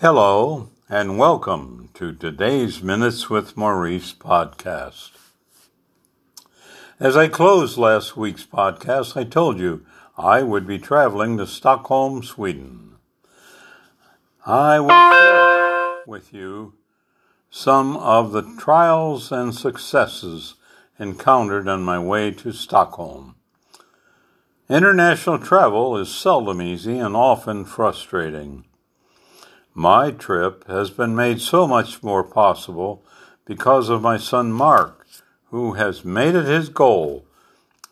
Hello, and welcome to today's Minutes with Maurice podcast. As I closed last week's podcast, I told you I would be traveling to Stockholm, Sweden. I will share with you some of the trials and successes encountered on my way to Stockholm. International travel is seldom easy and often frustrating. My trip has been made so much more possible because of my son Mark, who has made it his goal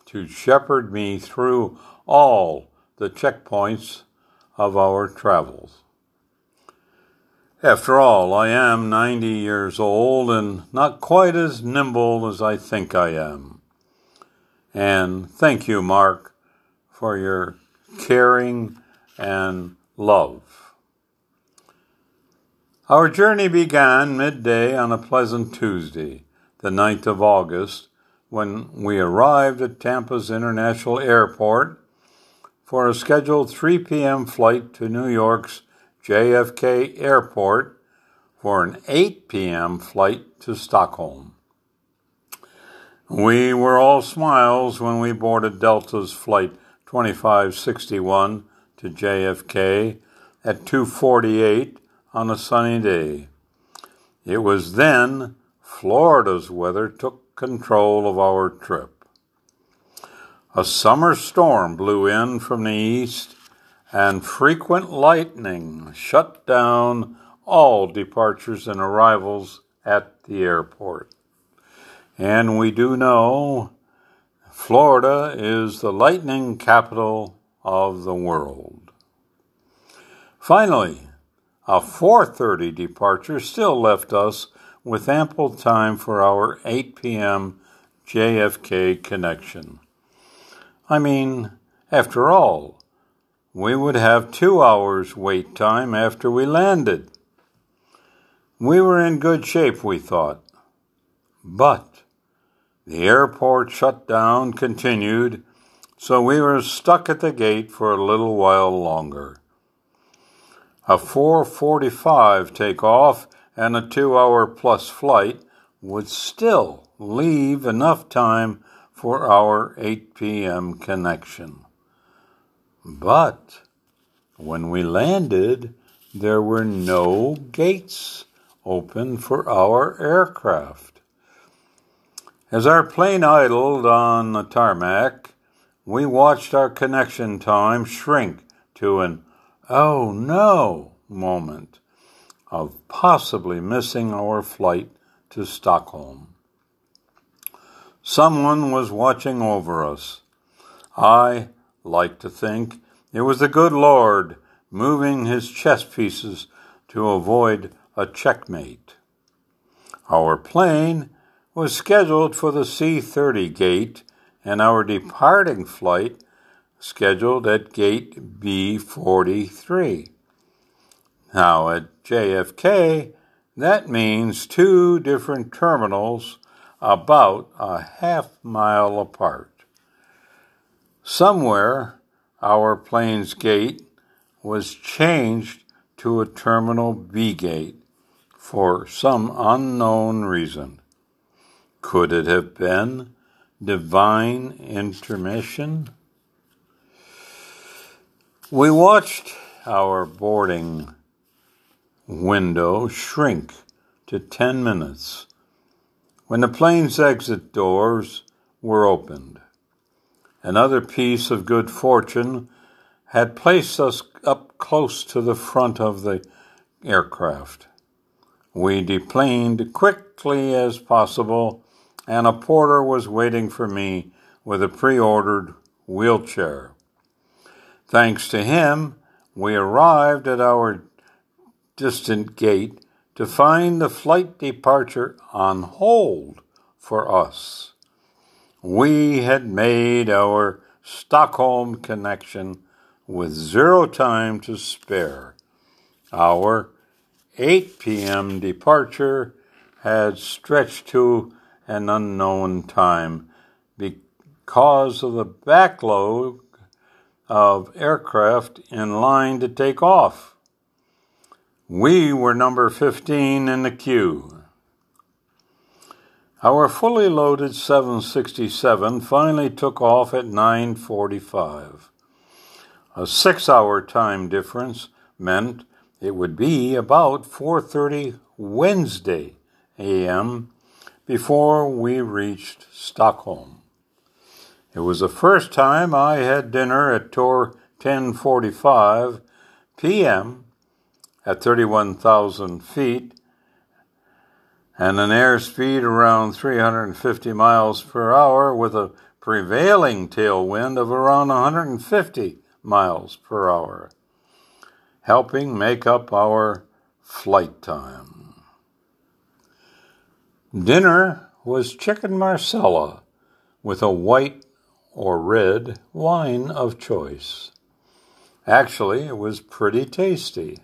to shepherd me through all the checkpoints of our travels. After all, I am 90 years old and not quite as nimble as I think I am. And thank you, Mark, for your caring and love. Our journey began midday on a pleasant Tuesday, the 9th of August, when we arrived at Tampa's International Airport for a scheduled 3 p.m. flight to New York's JFK Airport for an 8 p.m. flight to Stockholm. We were all smiles when we boarded Delta's flight 2561 to JFK at 2:48 on a sunny day. It was then Florida's weather took control of our trip. A summer storm blew in from the east, and frequent lightning shut down all departures and arrivals at the airport. And we do know Florida is the lightning capital of the world. Finally, a 4:30 departure still left us with ample time for our 8 p.m. JFK connection. I mean, after all, we would have 2 hours wait time after we landed. We were in good shape, we thought. But the airport shutdown continued, so we were stuck at the gate for a little while longer. A 4:45 takeoff and a 2-hour-plus flight would still leave enough time for our 8 p.m. connection. But when we landed, there were no gates open for our aircraft. As our plane idled on the tarmac, we watched our connection time shrink to an "oh no" moment of possibly missing our flight to Stockholm. Someone was watching over us. I like to think it was the good Lord moving his chess pieces to avoid a checkmate. Our plane was scheduled for the C-30 gate, and our departing flight scheduled at gate B43. Now at JFK, that means two different terminals about a half-mile apart. Somewhere, our plane's gate was changed to a Terminal B gate for some unknown reason. Could it have been divine intermission? We watched our boarding window shrink to 10 minutes when the plane's exit doors were opened. Another piece of good fortune had placed us up close to the front of the aircraft. We deplaned quickly as possible, and a porter was waiting for me with a pre-ordered wheelchair. Thanks to him, we arrived at our distant gate to find the flight departure on hold for us. We had made our Stockholm connection with zero time to spare. Our 8 p.m. departure had stretched to an unknown time because of the backlog of aircraft in line to take off. We were number 15 in the queue. Our fully loaded 767 finally took off at 9:45. A 6-hour time difference meant it would be about 4:30 Wednesday a.m. before we reached Stockholm. It was the first time I had dinner at Tor 10:45 p.m. at 31,000 feet and an airspeed around 350 miles per hour with a prevailing tailwind of around 150 miles per hour, helping make up our flight time. Dinner was chicken marsala with a white or red wine of choice. Actually, it was pretty tasty.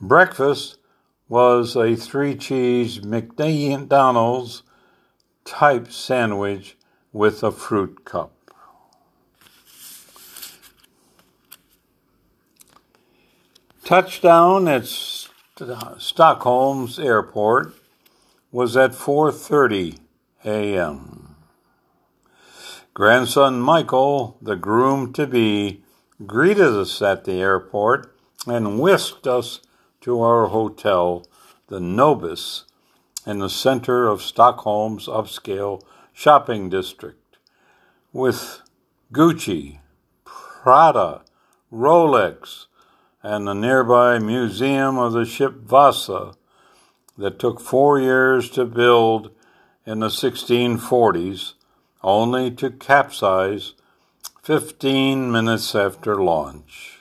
Breakfast was a 3-cheese McDonald's type sandwich with a fruit cup. Touchdown at Stockholm's airport was at 4:30 a.m. Grandson Michael, the groom-to-be, greeted us at the airport and whisked us to our hotel, the Nobis, in the center of Stockholm's upscale shopping district, with Gucci, Prada, Rolex, and the nearby museum of the ship Vasa that took 4 years to build in the 1640s, only to capsize 15 minutes after launch.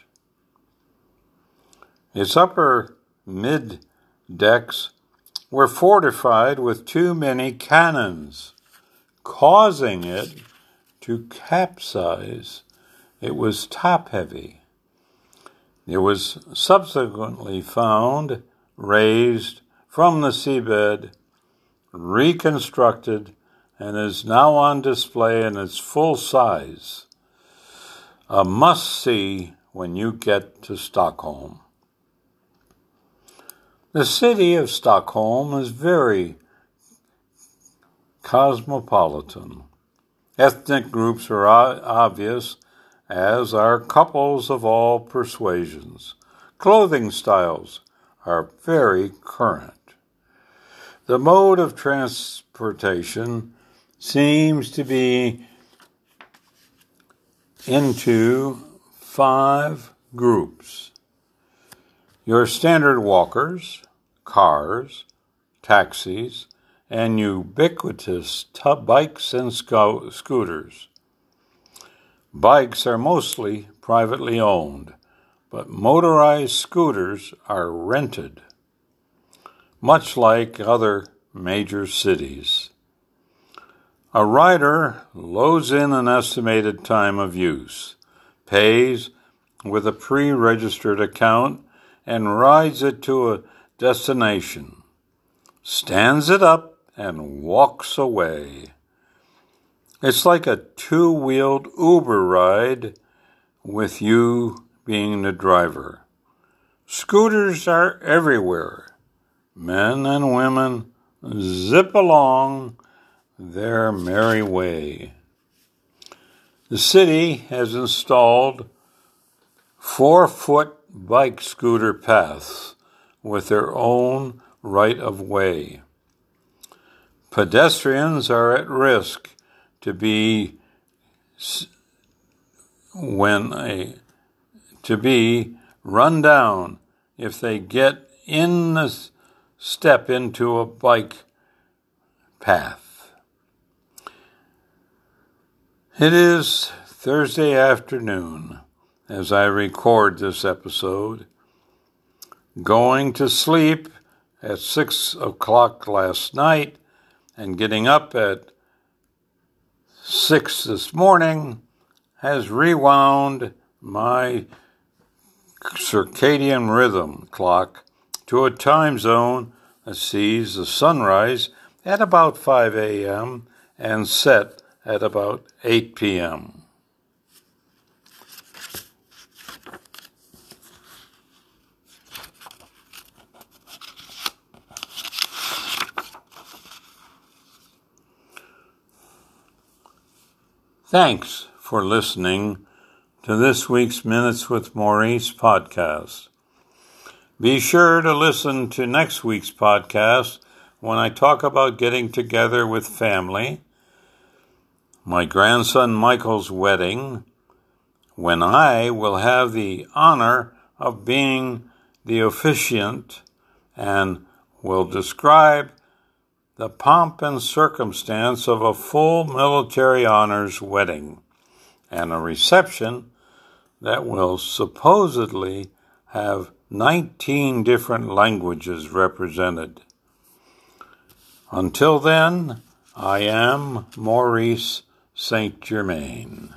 Its upper mid-decks were fortified with too many cannons, causing it to capsize. It was top-heavy. It was subsequently found, raised from the seabed, reconstructed, and is now on display in its full size. A must-see when you get to Stockholm. The city of Stockholm is very cosmopolitan. Ethnic groups are obvious, as are couples of all persuasions. Clothing styles are very current. The mode of transportation seems to be into 5 groups. Your standard walkers, cars, taxis, and ubiquitous bikes and scooters. Bikes are mostly privately owned, but motorized scooters are rented, much like other major cities. A rider loads in an estimated time of use, pays with a pre-registered account, and rides it to a destination, stands it up, and walks away. It's like a 2-wheeled Uber ride with you being the driver. Scooters are everywhere. Men and women zip along their merry way. The city has installed 4-foot bike scooter paths with their own right of way. Pedestrians are at risk to be run down if they step into a bike path. It is Thursday afternoon as I record this episode, going to sleep at 6 o'clock last night and getting up at 6 this morning has rewound my circadian rhythm clock to a time zone that sees the sunrise at about 5 a.m. and set at about 8 p.m. Thanks for listening to this week's Minutes with Maurice podcast. Be sure to listen to next week's podcast when I talk about getting together with family, my grandson Michael's wedding, when I will have the honor of being the officiant and will describe the pomp and circumstance of a full military honors wedding and a reception that will supposedly have 19 different languages represented. Until then, I am Maurice Saint Germain.